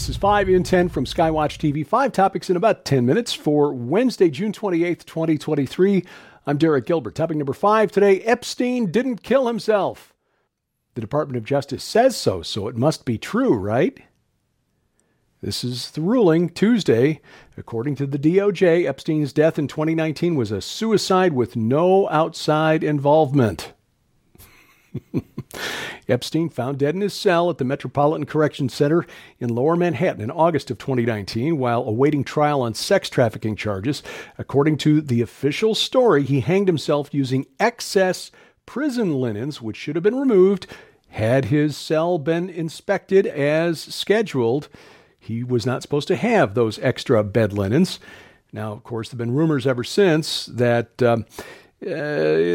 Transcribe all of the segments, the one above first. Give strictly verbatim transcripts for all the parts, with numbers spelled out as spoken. This is five in ten from Skywatch T V. Five topics in about ten minutes for Wednesday, June twenty-eighth, twenty twenty-three. I'm Derek Gilbert. Topic number five today, Epstein didn't kill himself. The Department of Justice says so, so it must be true, right? This is the ruling Tuesday. According to the D O J, Epstein's death in twenty nineteen was a suicide with no outside involvement. Epstein found dead in his cell at the Metropolitan Correction Center in Lower Manhattan in August of twenty nineteen while awaiting trial on sex trafficking charges. According to the official story, he hanged himself using excess prison linens, which should have been removed had his cell been inspected as scheduled. He was not supposed to have those extra bed linens. Now, of course, there have been rumors ever since that um, uh,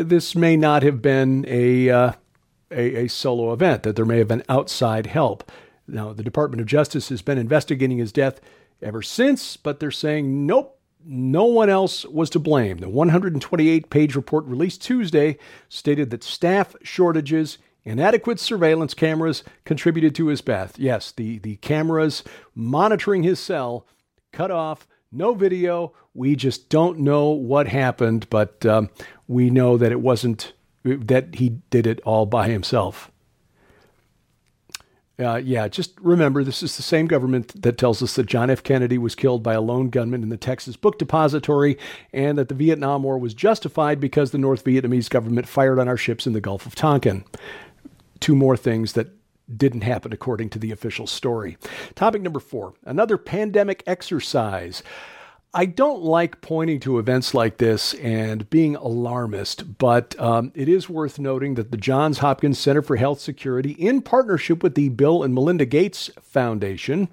this may not have been a... Uh, A, a solo event, that there may have been outside help. Now, the Department of Justice has been investigating his death ever since, but they're saying, nope, no one else was to blame. The one hundred twenty-eight page report released Tuesday stated that staff shortages, inadequate surveillance cameras contributed to his death. Yes, the, the cameras monitoring his cell cut off, no video. We just don't know what happened, but um, we know that it wasn't that he did it all by himself. Uh, yeah, just remember, this is the same government that tells us that John F. Kennedy was killed by a lone gunman in the Texas Book Depository and that the Vietnam War was justified because the North Vietnamese government fired on our ships in the Gulf of Tonkin. Two more things that didn't happen according to the official story. Topic number four, another pandemic exercise. I don't like pointing to events like this and being alarmist, but um, it is worth noting that the Johns Hopkins Center for Health Security, in partnership with the Bill and Melinda Gates Foundation,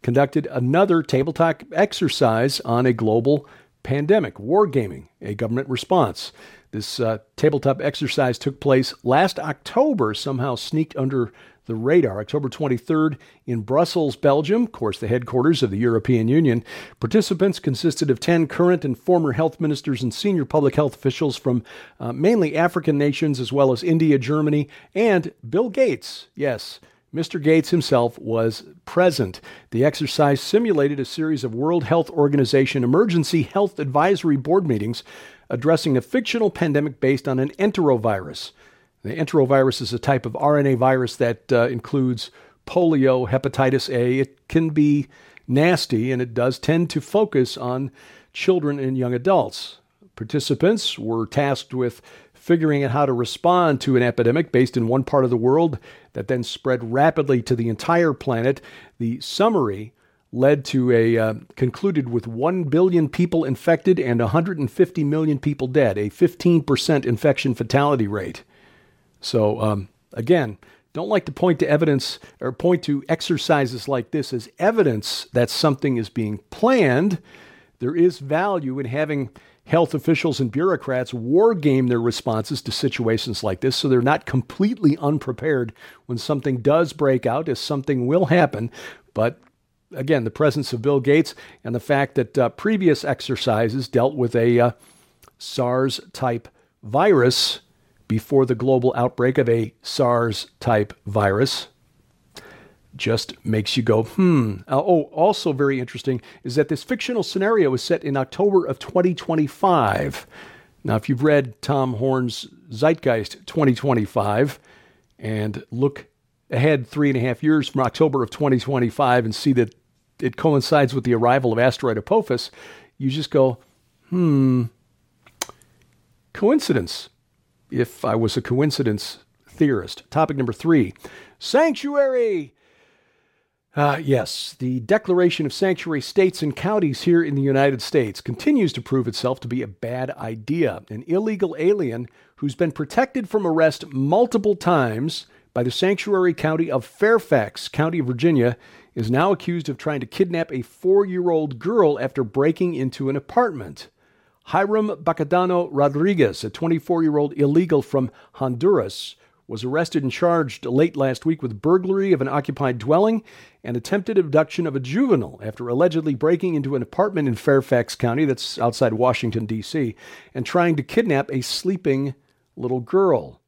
conducted another tabletop exercise on a global pandemic, wargaming, a government response. This uh, tabletop exercise took place last October, somehow sneaked under the radar, October twenty-third in Brussels, Belgium, of course, the headquarters of the European Union. Participants consisted of ten current and former health ministers and senior public health officials from uh, mainly African nations, as well as India, Germany, and Bill Gates. Yes, Mister Gates himself was present. The exercise simulated a series of World Health Organization emergency health advisory board meetings addressing a fictional pandemic based on an enterovirus. The enterovirus is a type of R N A virus that uh, includes polio, hepatitis A. It can be nasty, and it does tend to focus on children and young adults. Participants were tasked with figuring out how to respond to an epidemic based in one part of the world that then spread rapidly to the entire planet. The summary led to a, uh, concluded with one billion people infected and one hundred fifty million people dead, a fifteen percent infection fatality rate. So, um, again, don't like to point to evidence or point to exercises like this as evidence that something is being planned. There is value in having health officials and bureaucrats wargame their responses to situations like this so they're not completely unprepared when something does break out, as something will happen. But again, the presence of Bill Gates and the fact that uh, previous exercises dealt with a uh, SARS-type virus before the global outbreak of a SARS-type virus just makes you go, hmm. Oh, also very interesting is that this fictional scenario is set in October of twenty twenty-five. Now, if you've read Tom Horn's Zeitgeist twenty twenty-five and look ahead three and a half years from October of twenty twenty-five and see that it coincides with the arrival of asteroid Apophis, you just go, hmm, coincidence. If I was a coincidence theorist. Topic number three, sanctuary. Uh, yes, the declaration of sanctuary states and counties here in the United States continues to prove itself to be a bad idea. An illegal alien who's been protected from arrest multiple times by the sanctuary county of Fairfax County, Virginia, is now accused of trying to kidnap a four-year-old girl after breaking into an apartment. Hiram Bacadano Rodriguez, a twenty-four-year-old illegal from Honduras, was arrested and charged late last week with burglary of an occupied dwelling and attempted abduction of a juvenile after allegedly breaking into an apartment in Fairfax County, that's outside Washington, D C, and trying to kidnap a sleeping little girl.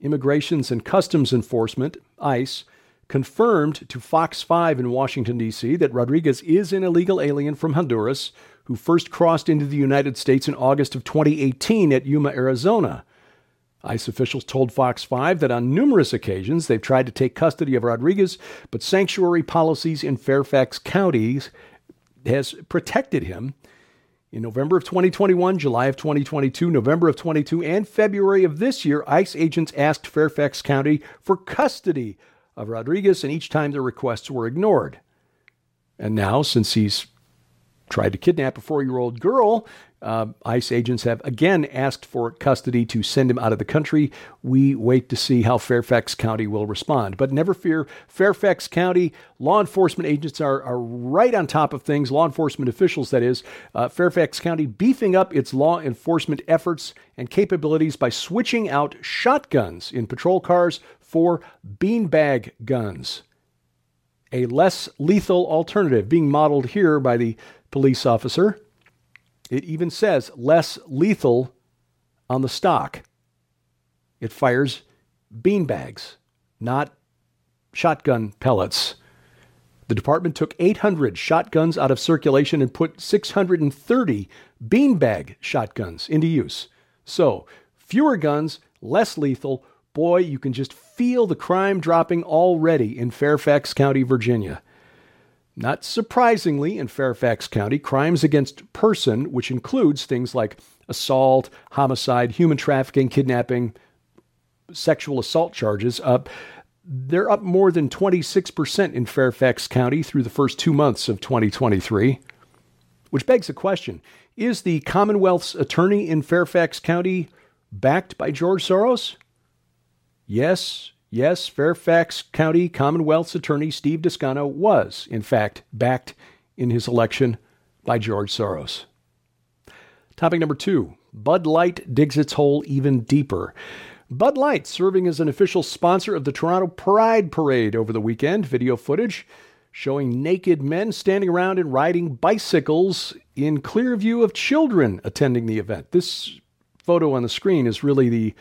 Immigration and Customs Enforcement, ICE, confirmed to Fox five in Washington, D C that Rodriguez is an illegal alien from Honduras who first crossed into the United States in August of twenty eighteen at Yuma, Arizona. ICE officials told Fox five that on numerous occasions they've tried to take custody of Rodriguez, but sanctuary policies in Fairfax County has protected him. In November of twenty twenty-one, July of twenty twenty-two, November of twenty-two, and February of this year, ICE agents asked Fairfax County for custody of Rodriguez, and each time their requests were ignored. And now, since he's tried to kidnap a four-year-old girl, uh, ICE agents have again asked for custody to send him out of the country. We wait to see how Fairfax County will respond. But never fear, Fairfax County law enforcement agents are, are right on top of things, law enforcement officials, that is. Uh, Fairfax County beefing up its law enforcement efforts and capabilities by switching out shotguns in patrol cars for beanbag guns, a less lethal alternative being modeled here by the police officer. It even says less lethal on the stock. It fires beanbags, not shotgun pellets. The department took eight hundred shotguns out of circulation and put six hundred thirty beanbag shotguns into use. So, fewer guns, less lethal. Boy, you can just feel the crime dropping already in Fairfax County, Virginia. Not surprisingly, in Fairfax County, crimes against person, which includes things like assault, homicide, human trafficking, kidnapping, sexual assault charges, up, they're up more than twenty-six percent in Fairfax County through the first two months of twenty twenty-three, which begs the question, is the Commonwealth's attorney in Fairfax County backed by George Soros? Yes, yes, Fairfax County Commonwealth's attorney Steve Descano was, in fact, backed in his election by George Soros. Topic number two, Bud Light digs its hole even deeper. Bud Light serving as an official sponsor of the Toronto Pride Parade over the weekend. Video footage showing naked men standing around and riding bicycles in clear view of children attending the event. This photo on the screen is really the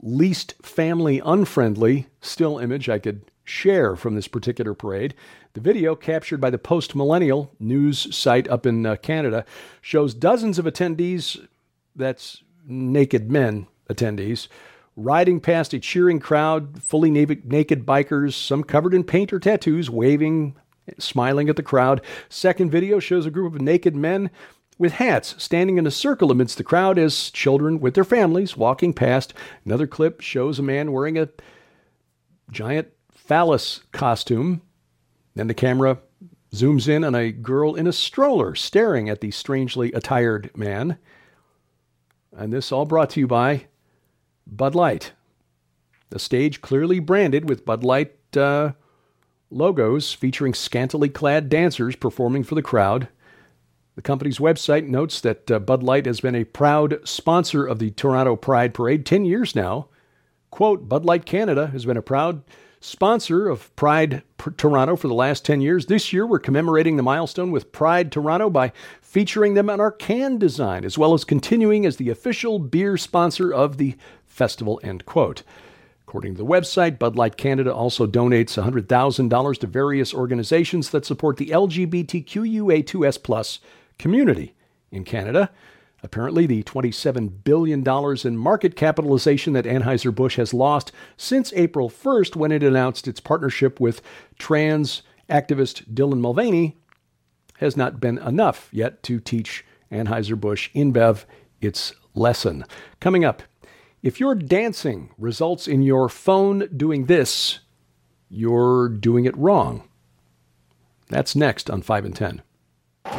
least family unfriendly still image I could share from this particular parade. The video, captured by the Post-Millennial news site up in uh, Canada, shows dozens of attendees, that's naked men attendees, riding past a cheering crowd, fully na- naked bikers, some covered in paint or tattoos, waving, smiling at the crowd. Second video shows a group of naked men with hats standing in a circle amidst the crowd as children with their families walking past. Another clip shows a man wearing a giant phallus costume. Then the camera zooms in on a girl in a stroller staring at the strangely attired man. And this all brought to you by Bud Light. The stage clearly branded with Bud Light uh, logos featuring scantily clad dancers performing for the crowd. The company's website notes that uh, Bud Light has been a proud sponsor of the Toronto Pride Parade ten years now. Quote, Bud Light Canada has been a proud sponsor of Pride P- Toronto for the last ten years. This year, we're commemorating the milestone with Pride Toronto by featuring them on our can design, as well as continuing as the official beer sponsor of the festival, end quote. According to the website, Bud Light Canada also donates one hundred thousand dollars to various organizations that support the L G B T Q I A two S plus community in Canada. Apparently, the twenty-seven billion dollars in market capitalization that Anheuser-Busch has lost since April first when it announced its partnership with trans activist Dylan Mulvaney has not been enough yet to teach Anheuser-Busch InBev its lesson. Coming up, if your dancing results in your phone doing this, you're doing it wrong. That's next on five and ten.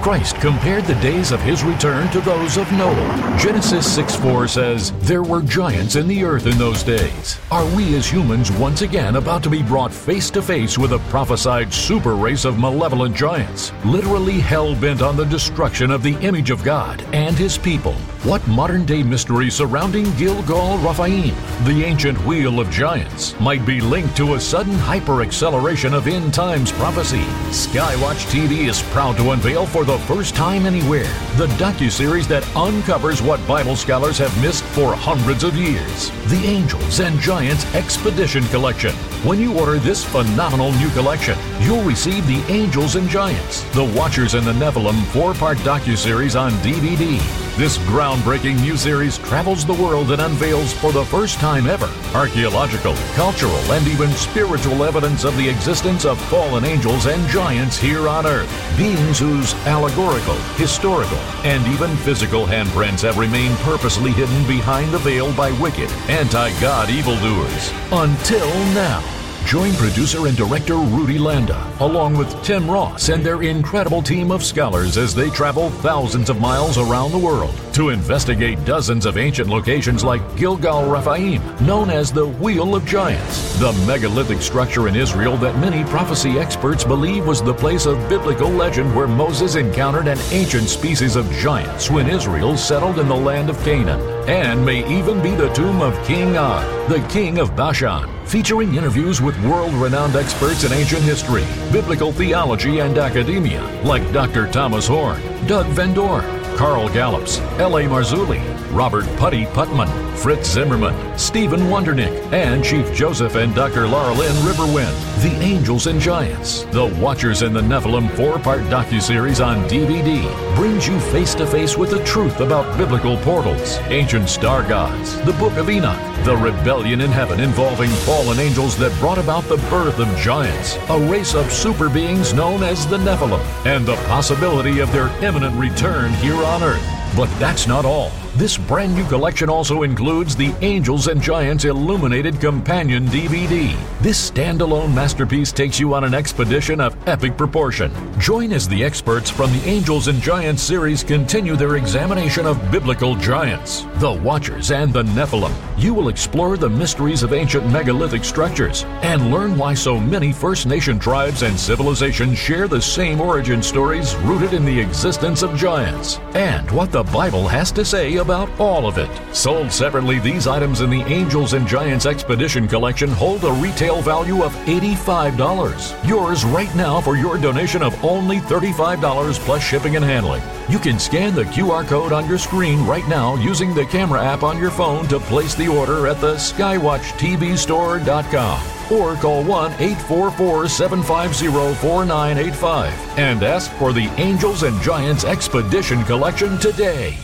Christ compared the days of his return to those of Noah. Genesis six four says, there were giants in the earth in those days. Are we as humans once again about to be brought face to face with a prophesied super race of malevolent giants, literally hell-bent on the destruction of the image of God and his people? What modern-day mystery surrounding Gilgal Rephaim, the ancient Wheel of Giants, might be linked to a sudden hyper-acceleration of end times prophecy? Skywatch T V is proud to unveil for the first time anywhere the docuseries that uncovers what Bible scholars have missed for hundreds of years, the Angels and Giants Expedition Collection. When you order this phenomenal new collection, you'll receive the Angels and Giants, the Watchers and the Nephilim four-part docuseries on D V D. This groundbreaking new series travels the world and unveils for the first time ever archaeological, cultural, and even spiritual evidence of the existence of fallen angels and giants here on Earth, beings whose allegorical, historical, and even physical handprints have remained purposely hidden behind the veil by wicked, anti-God evildoers. Until now. Join producer and director Rudy Landa, along with Tim Ross and their incredible team of scholars as they travel thousands of miles around the world to investigate dozens of ancient locations like Gilgal Rephaim, known as the Wheel of Giants, the megalithic structure in Israel that many prophecy experts believe was the place of biblical legend where Moses encountered an ancient species of giants when Israel settled in the land of Canaan, and may even be the tomb of King Og, the king of Bashan, featuring interviews with world-renowned experts in ancient history, biblical theology, and academia, like Doctor Thomas Horn, Doug Van Dorn, Carl Gallops, L A. Marzulli, Robert Putty Putman, Fritz Zimmerman, Stephen Wondernick, and Chief Joseph and Doctor Laura Lynn Riverwind, The Angels and Giants, The Watchers and the Nephilim four-part docuseries on D V D brings you face-to-face with the truth about biblical portals, ancient star gods, the Book of Enoch, the rebellion in heaven involving fallen angels that brought about the birth of giants, a race of super beings known as the Nephilim, and the possibility of their imminent return here on Earth. But that's not all. This brand new collection also includes the Angels and Giants Illuminated Companion D V D. This standalone masterpiece takes you on an expedition of epic proportion. Join as the experts from the Angels and Giants series continue their examination of biblical giants, the Watchers, and the Nephilim. You will explore the mysteries of ancient megalithic structures and learn why so many First Nation tribes and civilizations share the same origin stories rooted in the existence of giants, and what the Bible has to say about all of it. Sold separately, these items in the Angels and Giants Expedition Collection hold a retail value of eighty-five dollars. Yours right now for your donation of only thirty-five dollars plus shipping and handling. You can scan the Q R code on your screen right now using the camera app on your phone to place the order at the skywatch t v store dot com or call one eight four four, seven five zero, four nine eight five and ask for the Angels and Giants Expedition Collection today.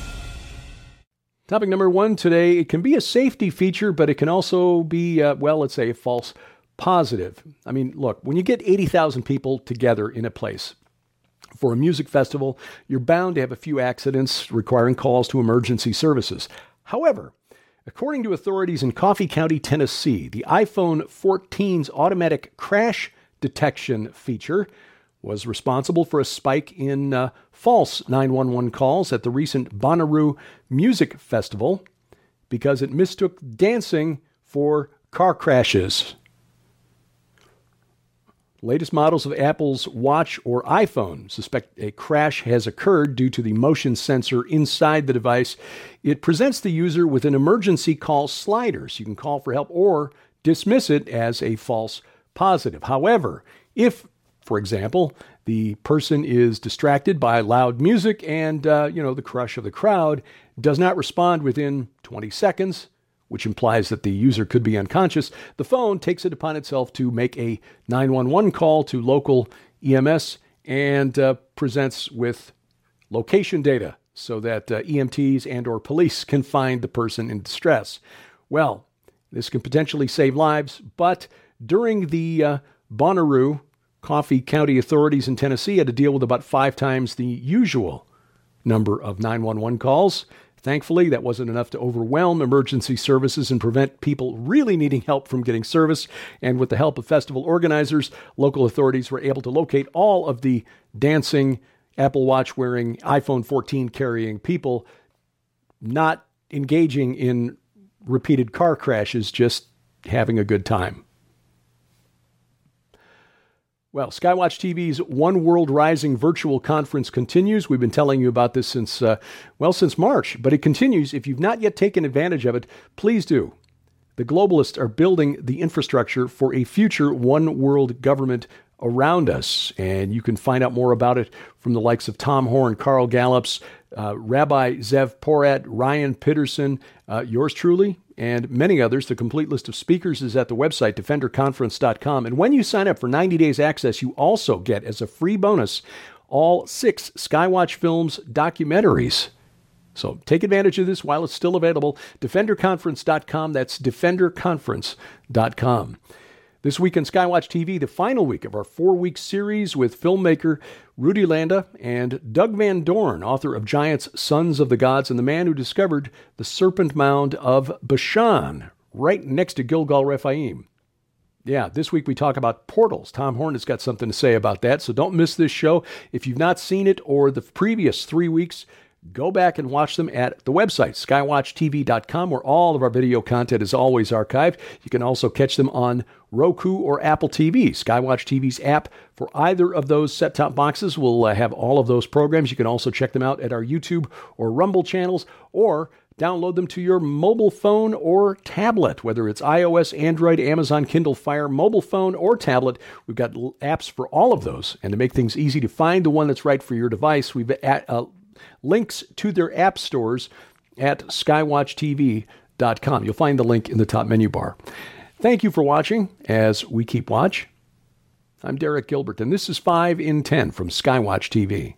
Topic number one today, it can be a safety feature, but it can also be, uh, well, let's say a false positive. I mean, look, when you get eighty thousand people together in a place for a music festival, you're bound to have a few accidents requiring calls to emergency services. However, according to authorities in Coffee County, Tennessee, the iPhone fourteen's automatic crash detection feature was responsible for a spike in uh, false nine one one calls at the recent Bonnaroo Music Festival because it mistook dancing for car crashes. Latest models of Apple's Watch or iPhone suspect a crash has occurred due to the motion sensor inside the device. It presents the user with an emergency call slider, so you can call for help or dismiss it as a false positive. However, if for example, the person is distracted by loud music and, uh, you know, the crush of the crowd, does not respond within twenty seconds, which implies that the user could be unconscious. The phone takes it upon itself to make a nine one one call to local E M S and uh, presents with location data so that uh, E M Ts and or police can find the person in distress. Well, this can potentially save lives, but during the uh, Bonnaroo, Coffee County authorities in Tennessee had to deal with about five times the usual number of nine one one calls. Thankfully, that wasn't enough to overwhelm emergency services and prevent people really needing help from getting service. And with the help of festival organizers, local authorities were able to locate all of the dancing, Apple Watch wearing, iPhone fourteen carrying people not engaging in repeated car crashes, just having a good time. Well, Skywatch T V's One World Rising virtual conference continues. We've been telling you about this since, uh, well, since March, but it continues. If you've not yet taken advantage of it, please do. The globalists are building the infrastructure for a future one world government around us, and you can find out more about it from the likes of Tom Horn, Carl Gallops, uh, Rabbi Zev Porat, Ryan Peterson, uh, yours truly, and many others. The complete list of speakers is at the website, Defender Conference dot com. And when you sign up for ninety days access, you also get, as a free bonus, all six Skywatch Films documentaries. So take advantage of this while it's still available. Defender Conference dot com. That's Defender Conference dot com. This week on Skywatch T V, the final week of our four-week series with filmmaker Rudy Landa and Doug Van Dorn, author of Giants, Sons of the Gods, and the man who discovered the Serpent Mound of Bashan, right next to Gilgal Rephaim. Yeah, this week we talk about portals. Tom Horn has got something to say about that, so don't miss this show. If you've not seen it or the previous three weeks, go back and watch them at the website, skywatch t v dot com, where all of our video content is always archived. You can also catch them on Roku or Apple T V. Skywatch T V's app for either of those set-top boxes will uh, have all of those programs. You can also check them out at our YouTube or Rumble channels, or download them to your mobile phone or tablet, whether it's iOS, Android, Amazon, Kindle Fire, mobile phone, or tablet. We've got apps for all of those. And to make things easy to find the one that's right for your device, we've at, uh, links to their app stores at skywatch t v dot com. You'll find the link in the top menu bar. Thank you for watching as we keep watch. I'm Derek Gilbert, and this is five in ten from Skywatch T V.